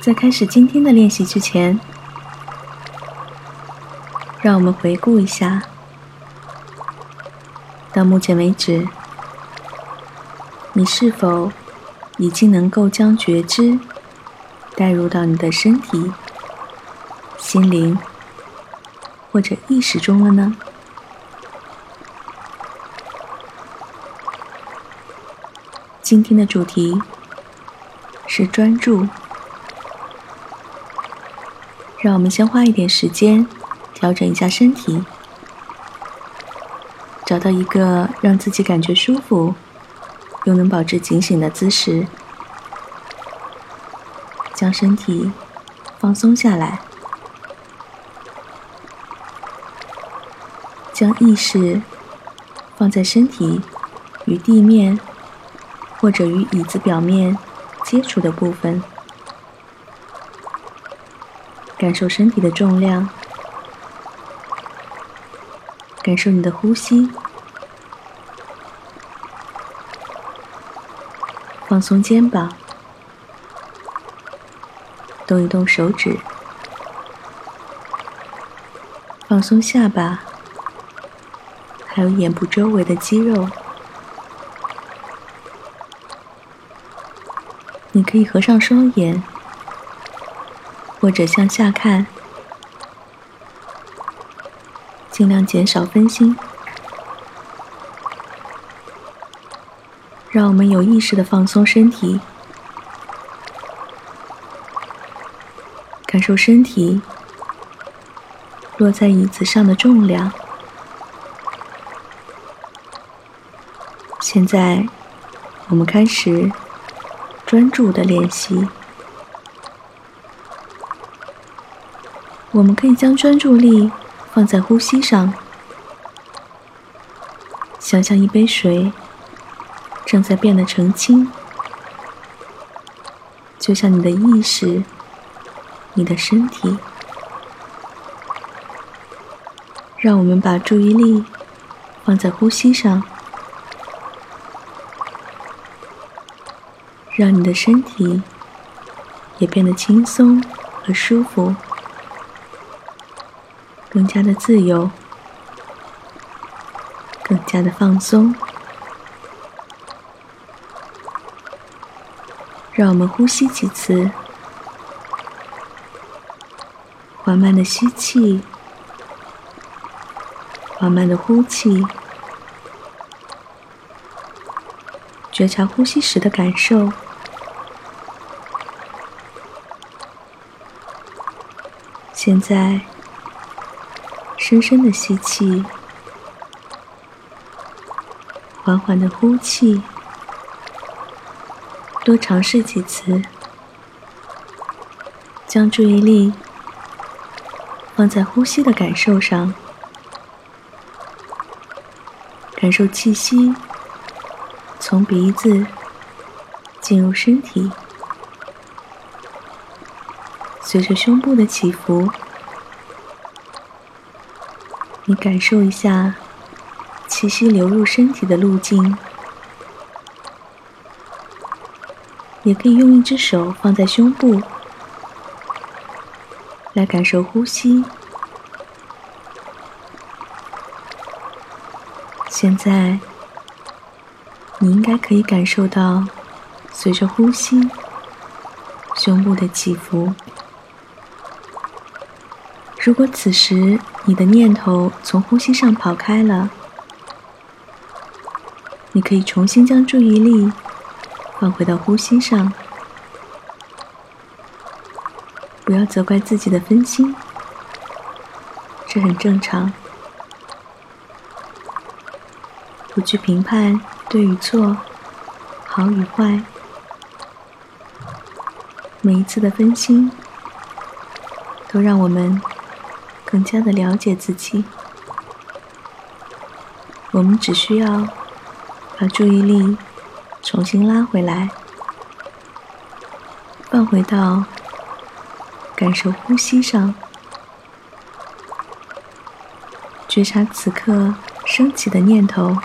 在开始今天的练习之前，让我们回顾一下，到目前为止，你是否已经能够将觉知带入到你的身体、心灵或者意识中了呢？今天的主题是专注，让我们先花一点时间调整一下身体，找到一个让自己感觉舒服又能保持警醒的姿势，将身体放松下来，将意识放在身体与地面或者与椅子表面接触的部分，感受身体的重量，感受你的呼吸，放松肩膀，动一动手指，放松下巴，还有眼部周围的肌肉。你可以合上双眼，或者向下看，尽量减少分心。让我们有意识地放松身体，感受身体落在椅子上的重量。现在，我们开始专注的练习。我们可以将专注力放在呼吸上，想象一杯水正在变得澄清，就像你的意识、你的身体。让我们把注意力放在呼吸上，让你的身体也变得轻松和舒服，更加的自由，更加的放松。让我们呼吸几次，缓慢的吸气，缓慢的呼气，觉察呼吸时的感受。现在，深深的吸气，缓缓的呼气，多尝试几次，将注意力放在呼吸的感受上，感受气息从鼻子进入身体，随着胸部的起伏，你感受一下气息流入身体的路径。也可以用一只手放在胸部，来感受呼吸。现在，你应该可以感受到，随着呼吸，胸部的起伏。如果此时你的念头从呼吸上跑开了，你可以重新将注意力放回到呼吸上，不要责怪自己的分心，这很正常。不去评判对与错、好与坏，每一次的分心都让我们更加的了解自己，我们只需要把注意力重新拉回来，放回到感受呼吸上，觉察此刻升起的念头。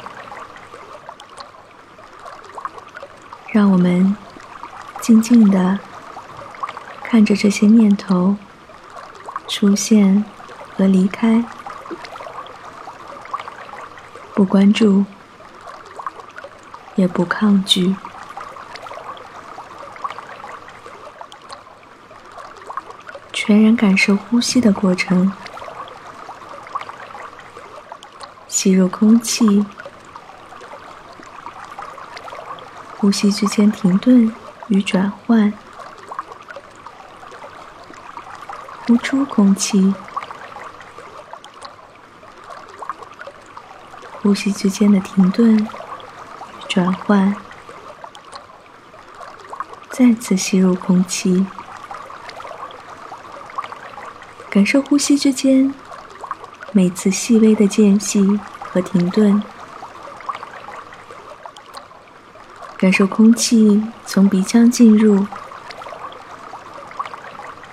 让我们静静地看着这些念头出现和离开，不关注，也不抗拒。全然感受呼吸的过程，吸入空气，呼吸之间停顿与转换，呼出空气，呼吸之间的停顿与转换，再次吸入空气。感受呼吸之间每次细微的间隙和停顿，感受空气从鼻腔进入。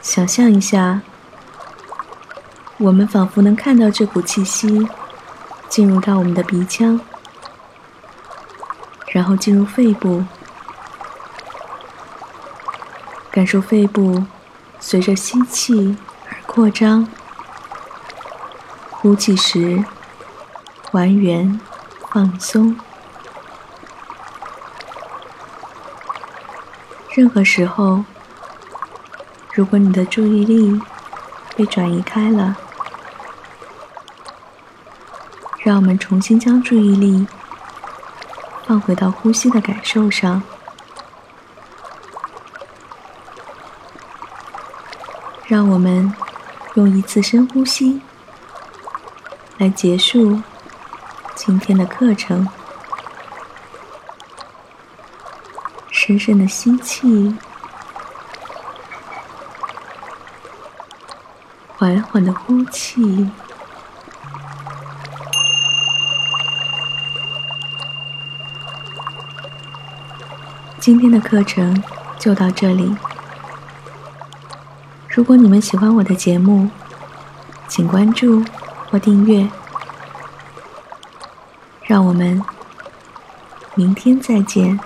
想象一下，我们仿佛能看到这股气息进入到我们的鼻腔，然后进入肺部，感受肺部随着吸气扩张，呼气时还原放松。任何时候，如果你的注意力被转移开了，让我们重新将注意力放回到呼吸的感受上，让我们用一次深呼吸来结束今天的课程。深深的吸气，缓缓的呼气，今天的课程就到这里。如果你们喜欢我的节目，请关注或订阅。让我们明天再见。